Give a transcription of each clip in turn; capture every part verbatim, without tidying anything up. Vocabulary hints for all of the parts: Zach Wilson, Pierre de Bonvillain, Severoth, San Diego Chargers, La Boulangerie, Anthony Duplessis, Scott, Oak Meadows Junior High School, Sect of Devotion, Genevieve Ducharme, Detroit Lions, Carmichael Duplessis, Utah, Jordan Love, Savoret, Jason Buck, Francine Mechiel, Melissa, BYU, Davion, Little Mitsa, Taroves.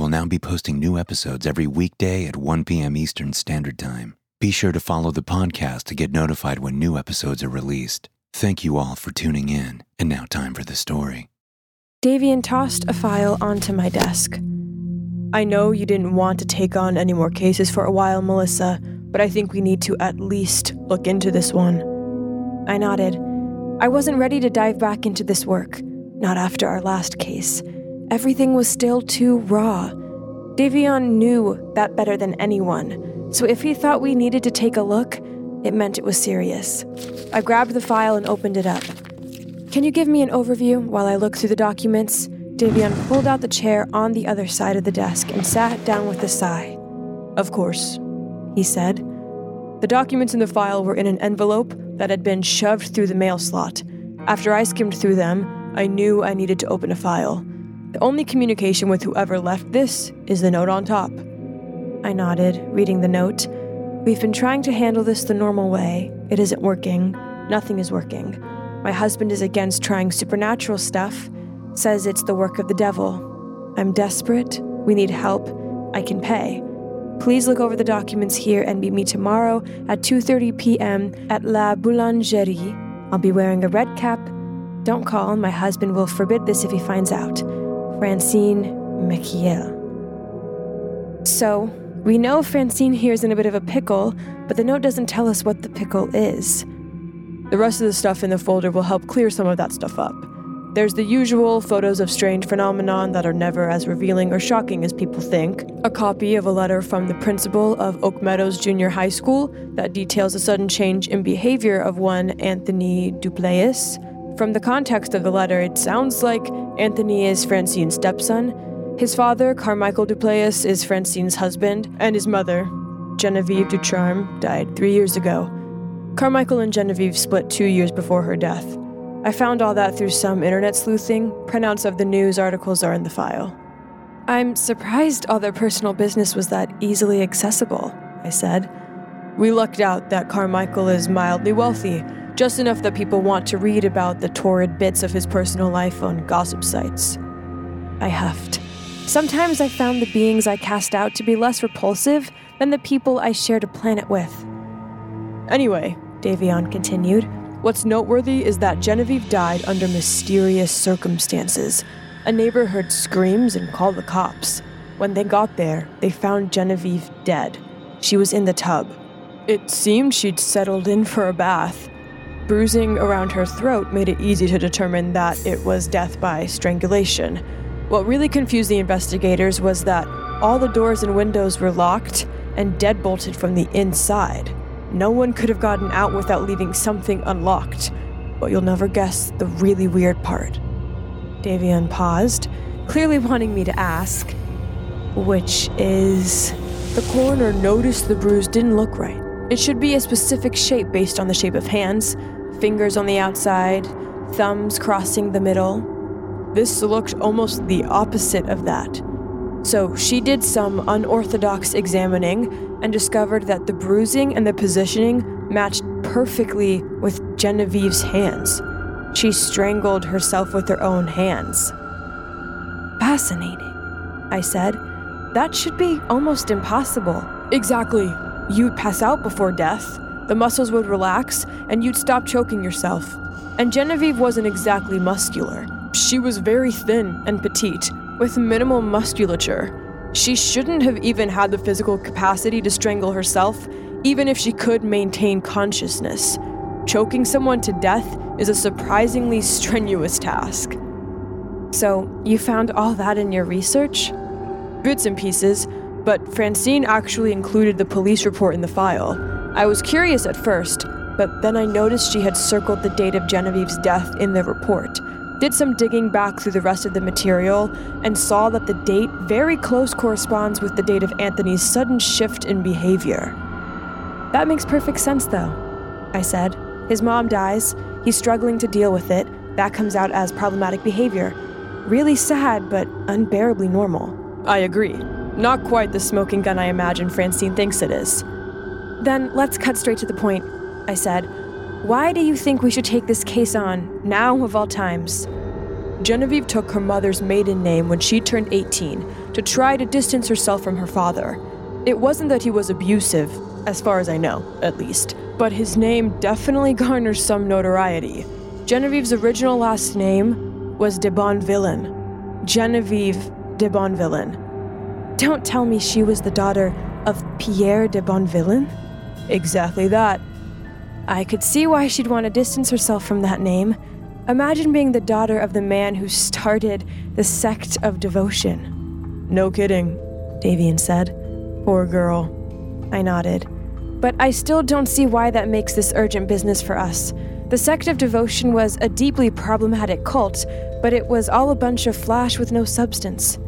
will now be posting new episodes every weekday at one p.m. Eastern Standard Time. Be sure to follow the podcast to get notified when new episodes are released. Thank you all for tuning in, and now time for the story. Davion tossed a file onto my desk. I know you didn't want to take on any more cases for a while, Melissa, but I think we need to at least look into this one. I nodded. I wasn't ready to dive back into this work, not after our last case. Everything was still too raw. Davion knew that better than anyone, so if he thought we needed to take a look, it meant it was serious. I grabbed the file and opened it up. Can you give me an overview while I look through the documents? Davion pulled out the chair on the other side of the desk and sat down with a sigh. Of course, he said. The documents in the file were in an envelope that had been shoved through the mail slot. After I skimmed through them, I knew I needed to open a file. The only communication with whoever left this is the note on top. I nodded, reading the note. We've been trying to handle this the normal way. It isn't working. Nothing is working. My husband is against trying supernatural stuff. Says it's the work of the devil. I'm desperate. We need help. I can pay. Please look over the documents here and meet me tomorrow at two thirty p.m. at La Boulangerie. I'll be wearing a red cap. Don't call. My husband will forbid this if he finds out. Francine Mechiel. So, we know Francine here's in a bit of a pickle, but the note doesn't tell us what the pickle is. The rest of the stuff in the folder will help clear some of that stuff up. There's the usual photos of strange phenomenon that are never as revealing or shocking as people think. A copy of a letter from the principal of Oak Meadows Junior High School that details a sudden change in behavior of one Anthony Duplessis. From the context of the letter, it sounds like Anthony is Francine's stepson. His father, Carmichael Duplessis, is Francine's husband, and his mother, Genevieve Ducharme, died three years ago. Carmichael and Genevieve split two years before her death. I found all that through some internet sleuthing. Printouts of the news articles are in the file. I'm surprised all their personal business was that easily accessible, I said. We lucked out that Carmichael is mildly wealthy, just enough that people want to read about the torrid bits of his personal life on gossip sites. I huffed. Sometimes I found the beings I cast out to be less repulsive than the people I shared a planet with. Anyway, Davion continued, what's noteworthy is that Genevieve died under mysterious circumstances. A neighbor heard screams and called the cops. When they got there, they found Genevieve dead. She was in the tub. It seemed she'd settled in for a bath. Bruising around her throat made it easy to determine that it was death by strangulation. What really confused the investigators was that all the doors and windows were locked and deadbolted from the inside. No one could have gotten out without leaving something unlocked. But you'll never guess the really weird part. Davion paused, clearly wanting me to ask, which is... The coroner noticed the bruise didn't look right. It should be a specific shape based on the shape of hands, fingers on the outside, thumbs crossing the middle. This looked almost the opposite of that. So she did some unorthodox examining and discovered that the bruising and the positioning matched perfectly with Genevieve's hands. She strangled herself with her own hands. Fascinating, I said. That should be almost impossible. Exactly. You'd pass out before death, the muscles would relax, and you'd stop choking yourself. And Genevieve wasn't exactly muscular. She was very thin and petite, with minimal musculature. She shouldn't have even had the physical capacity to strangle herself, even if she could maintain consciousness. Choking someone to death is a surprisingly strenuous task. So, you found all that in your research? Bits and pieces, but Francine actually included the police report in the file. I was curious at first, but then I noticed she had circled the date of Genevieve's death in the report. Did some digging back through the rest of the material and saw that the date very close corresponds with the date of Anthony's sudden shift in behavior. That makes perfect sense, though, I said. His mom dies, he's struggling to deal with it, that comes out as problematic behavior. Really sad, but unbearably normal. I agree. Not quite the smoking gun I imagine Francine thinks it is. Then let's cut straight to the point, I said. Why do you think we should take this case on, now of all times? Genevieve took her mother's maiden name when she turned eighteen to try to distance herself from her father. It wasn't that he was abusive, as far as I know, at least, but his name definitely garners some notoriety. Genevieve's original last name was de Bonvillain. Genevieve de Bonvillain. Don't tell me she was the daughter of Pierre de Bonvillain? Exactly that. I could see why she'd want to distance herself from that name. Imagine being the daughter of the man who started the Sect of Devotion. No kidding, Davion said. Poor girl. I nodded. But I still don't see why that makes this urgent business for us. The Sect of Devotion was a deeply problematic cult, but it was all a bunch of flash with no substance.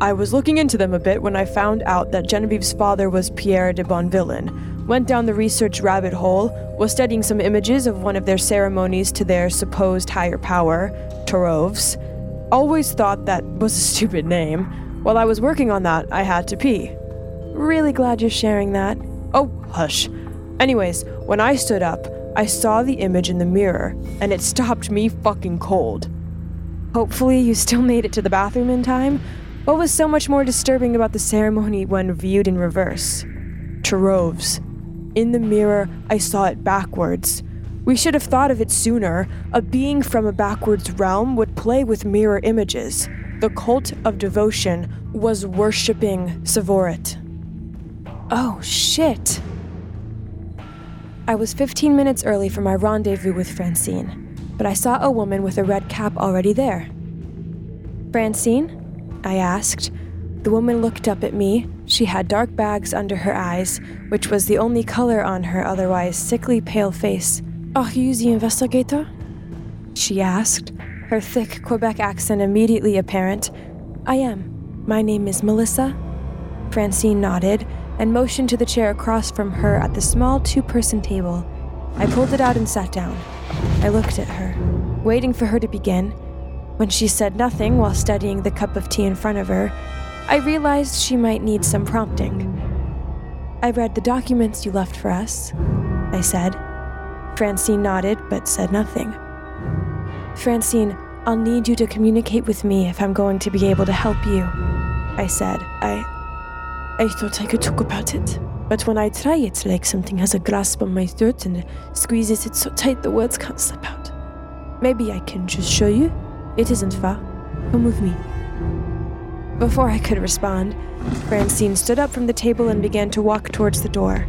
I was looking into them a bit when I found out that Genevieve's father was Pierre de Bonvillain, went down the research rabbit hole, was studying some images of one of their ceremonies to their supposed higher power, Taroves. Always thought that was a stupid name. While I was working on that, I had to pee. Really glad you're sharing that. Oh, hush. Anyways, when I stood up, I saw the image in the mirror, and it stopped me fucking cold. Hopefully you still made it to the bathroom in time. What was so much more disturbing about the ceremony when viewed in reverse? Taroves. In the mirror, I saw it backwards. We should have thought of it sooner. A being from a backwards realm would play with mirror images. The cult of devotion was worshipping Savoret. Oh, shit. I was fifteen minutes early for my rendezvous with Francine, but I saw a woman with a red cap already there. Francine? I asked. The woman looked up at me. She had dark bags under her eyes, which was the only color on her otherwise sickly pale face. Are you the investigator? She asked, her thick Quebec accent immediately apparent. I am. My name is Melissa. Francine nodded and motioned to the chair across from her at the small two-person table. I pulled it out and sat down. I looked at her, waiting for her to begin. When she said nothing while studying the cup of tea in front of her, I realized she might need some prompting. I read the documents you left for us, I said. Francine nodded, but said nothing. Francine, I'll need you to communicate with me if I'm going to be able to help you, I said. I... I thought I could talk about it, but when I try, it's like something has a grasp on my throat and squeezes it so tight the words can't slip out. Maybe I can just show you. It isn't far. Come with me. Before I could respond, Francine stood up from the table and began to walk towards the door.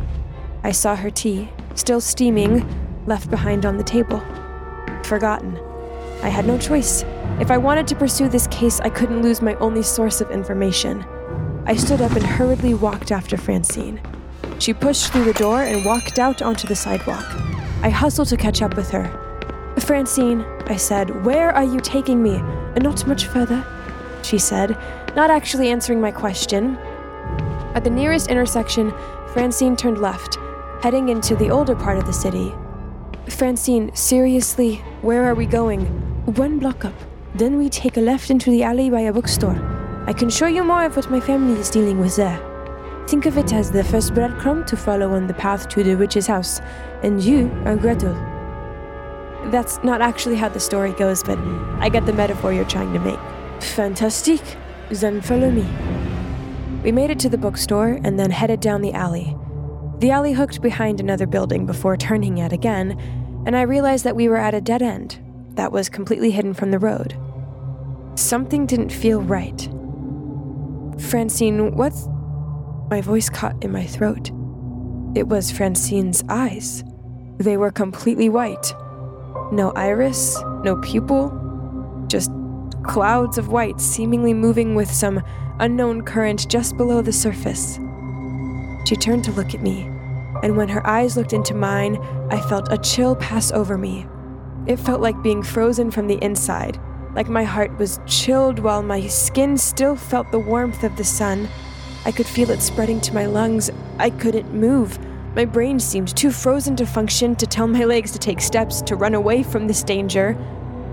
I saw her tea, still steaming, left behind on the table. Forgotten. I had no choice. If I wanted to pursue this case, I couldn't lose my only source of information. I stood up and hurriedly walked after Francine. She pushed through the door and walked out onto the sidewalk. I hustled to catch up with her. Francine, I said, where are you taking me? And not much further, she said, not actually answering my question. At the nearest intersection, Francine turned left, heading into the older part of the city. Francine, seriously, where are we going? One block up, then we take a left into the alley by a bookstore. I can show you more of what my family is dealing with there. Think of it as the first breadcrumb to follow on the path to the witch's house, and you are Gretel. That's not actually how the story goes, but I get the metaphor you're trying to make. Fantastic. Then follow me. We made it to the bookstore and then headed down the alley. The alley hooked behind another building before turning yet again, and I realized that we were at a dead end that was completely hidden from the road. Something didn't feel right. Francine, what's... My voice caught in my throat. It was Francine's eyes. They were completely white. No iris, no pupil, just clouds of white seemingly moving with some unknown current just below the surface. She turned to look at me, and when her eyes looked into mine, I felt a chill pass over me. It felt like being frozen from the inside. Like my heart was chilled while my skin still felt the warmth of the sun. I could feel it spreading to my lungs. I couldn't move. My brain seemed too frozen to function, to tell my legs to take steps, to run away from this danger.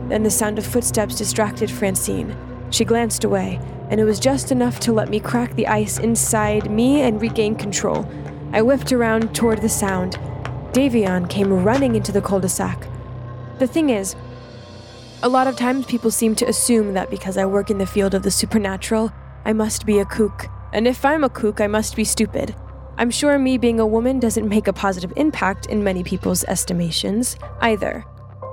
Then the sound of footsteps distracted Francine. She glanced away, and it was just enough to let me crack the ice inside me and regain control. I whipped around toward the sound. Davion came running into the cul-de-sac. The thing is, A lot of times people seem to assume that because I work in the field of the supernatural, I must be a kook. And if I'm a kook, I must be stupid. I'm sure me being a woman doesn't make a positive impact in many people's estimations, either.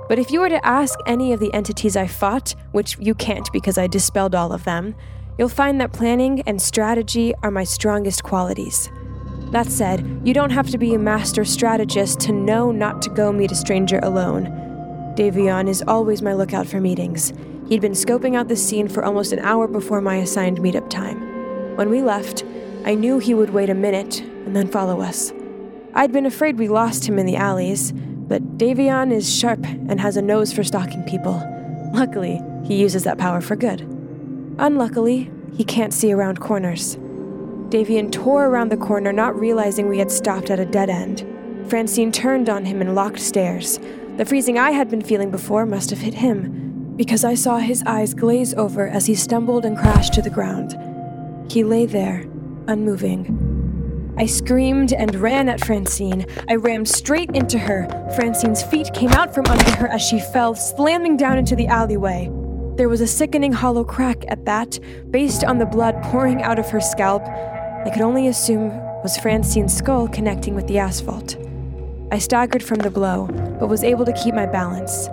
But if you were to ask any of the entities I fought, which you can't because I dispelled all of them, you'll find that planning and strategy are my strongest qualities. That said, you don't have to be a master strategist to know not to go meet a stranger alone. Davion is always my lookout for meetings. He'd been scoping out the scene for almost an hour before my assigned meetup time. When we left, I knew he would wait a minute and then follow us. I'd been afraid we lost him in the alleys, but Davion is sharp and has a nose for stalking people. Luckily, he uses that power for good. Unluckily, he can't see around corners. Davion tore around the corner, not realizing we had stopped at a dead end. Francine turned on him and locked stairs. The freezing I had been feeling before must have hit him, because I saw his eyes glaze over as he stumbled and crashed to the ground. He lay there, unmoving. I screamed and ran at Francine. I rammed straight into her. Francine's feet came out from under her as she fell, slamming down into the alleyway. There was a sickening hollow crack at that, based on the blood pouring out of her scalp. I could only assume was Francine's skull connecting with the asphalt. I staggered from the blow, but was able to keep my balance.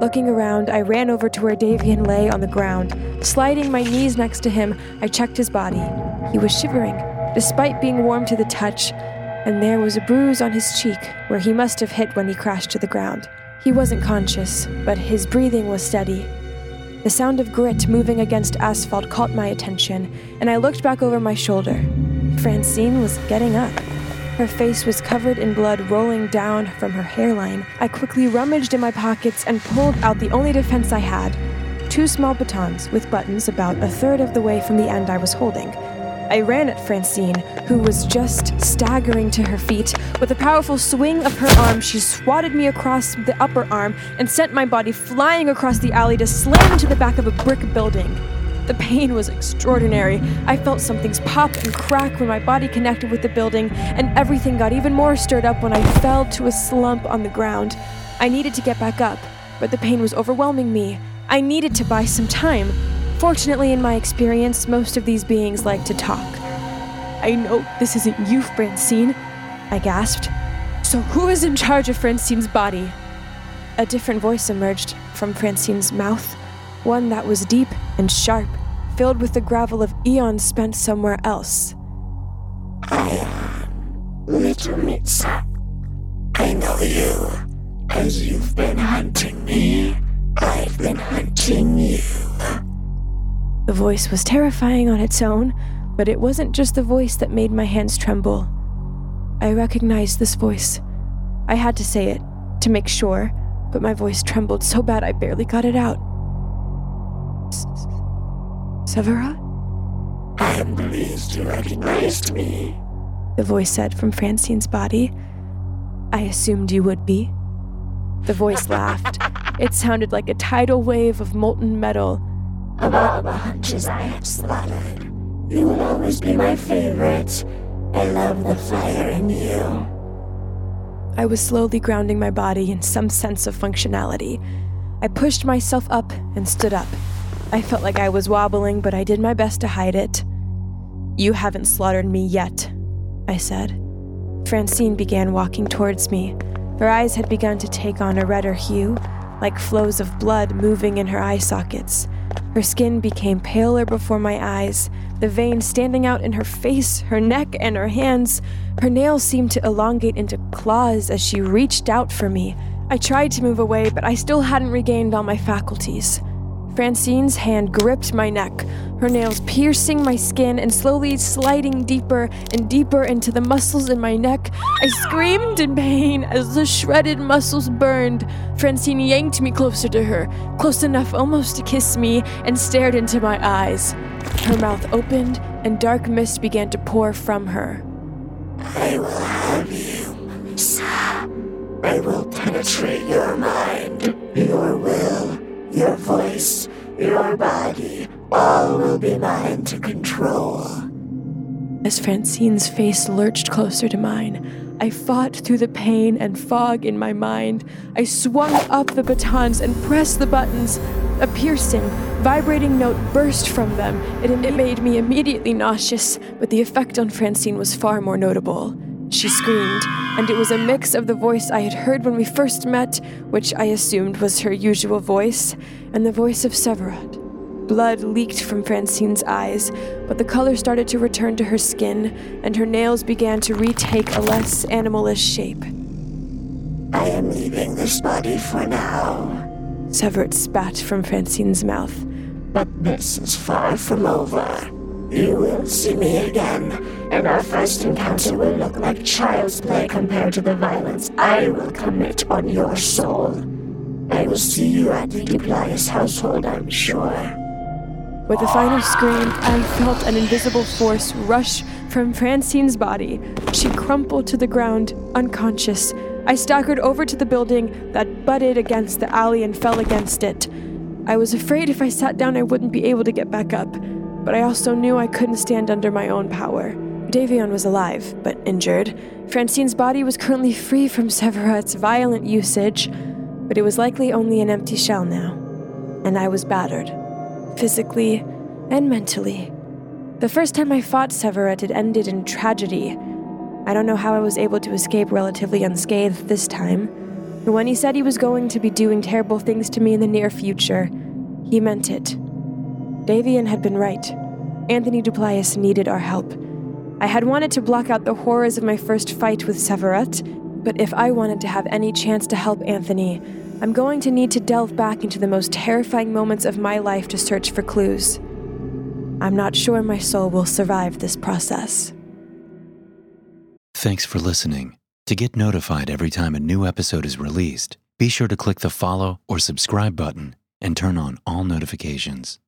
Looking around, I ran over to where Davion lay on the ground. Sliding my knees next to him, I checked his body. He was shivering, despite being warm to the touch, and there was a bruise on his cheek where he must have hit when he crashed to the ground. He wasn't conscious, but his breathing was steady. The sound of grit moving against asphalt caught my attention, and I looked back over my shoulder. Francine was getting up. Her face was covered in blood rolling down from her hairline. I quickly rummaged in my pockets and pulled out the only defense I had, two small batons with buttons about a third of the way from the end I was holding. I ran at Francine, who was just staggering to her feet. With a powerful swing of her arm, she swatted me across the upper arm and sent my body flying across the alley to slam into the back of a brick building. The pain was extraordinary. I felt something's pop and crack when my body connected with the building, and everything got even more stirred up when I fell to a slump on the ground. I needed to get back up, but the pain was overwhelming me. I needed to buy some time. Fortunately, in my experience, most of these beings like to talk. "I know this isn't you, Francine," I gasped. "So who is in charge of Francine's body?" A different voice emerged from Francine's mouth. One that was deep and sharp, filled with the gravel of eons spent somewhere else. "I am Little Mitsa. I know you. As you've been hunting me, I've been hunting you." The voice was terrifying on its own, but it wasn't just the voice that made my hands tremble. I recognized this voice. I had to say it, to make sure, but my voice trembled so bad I barely got it out. "Severoth? I am pleased you recognized me," the voice said from Francine's body. "I assumed you would be." The voice laughed. It sounded like a tidal wave of molten metal. "Of all the hunches I have slaughtered, you will always be my favorite. I love the fire in you." I was slowly grounding my body in some sense of functionality. I pushed myself up and stood up. I felt like I was wobbling, but I did my best to hide it. "You haven't slaughtered me yet," I said. Francine began walking towards me. Her eyes had begun to take on a redder hue, like flows of blood moving in her eye sockets. Her skin became paler before my eyes, the veins standing out in her face, her neck, and her hands. Her nails seemed to elongate into claws as she reached out for me. I tried to move away, but I still hadn't regained all my faculties. Francine's hand gripped my neck, her nails piercing my skin and slowly sliding deeper and deeper into the muscles in my neck. I screamed in pain as the shredded muscles burned. Francine yanked me closer to her, close enough almost to kiss me, and stared into my eyes. Her mouth opened, and dark mist began to pour from her. "I will have you, Melissa. I will penetrate your mind, your will, your voice, your body, all will be mine to control." As Francine's face lurched closer to mine, I fought through the pain and fog in my mind. I swung up the batons and pressed the buttons. A piercing, vibrating note burst from them. It, it made me immediately nauseous, but the effect on Francine was far more notable. She screamed, and it was a mix of the voice I had heard when we first met, which I assumed was her usual voice, and the voice of Severoth. Blood leaked from Francine's eyes, but the color started to return to her skin, and her nails began to retake a less animalish shape. I am leaving this body for now. Severoth spat from Francine's mouth. But this is far from over. You will see me again, and our first encounter will look like child's play compared to the violence I will commit on your soul. I will see you at the Duplessis household, I'm sure. With a final scream, I felt an invisible force rush from Francine's body. She crumpled to the ground, unconscious. I staggered over to the building that butted against the alley and fell against it. I was afraid if I sat down I wouldn't be able to get back up, but I also knew I couldn't stand under my own power. Davion was alive, but injured. Francine's body was currently free from Severoth's violent usage, but it was likely only an empty shell now, and I was battered. Physically and mentally. The first time I fought Severoth, it ended in tragedy. I don't know how I was able to escape relatively unscathed this time. But when he said he was going to be doing terrible things to me in the near future, he meant it. Davion had been right. Anthony Duplessis needed our help. I had wanted to block out the horrors of my first fight with Severoth, but if I wanted to have any chance to help Anthony, I'm going to need to delve back into the most terrifying moments of my life to search for clues. I'm not sure my soul will survive this process. Thanks for listening. To get notified every time a new episode is released, be sure to click the follow or subscribe button and turn on all notifications.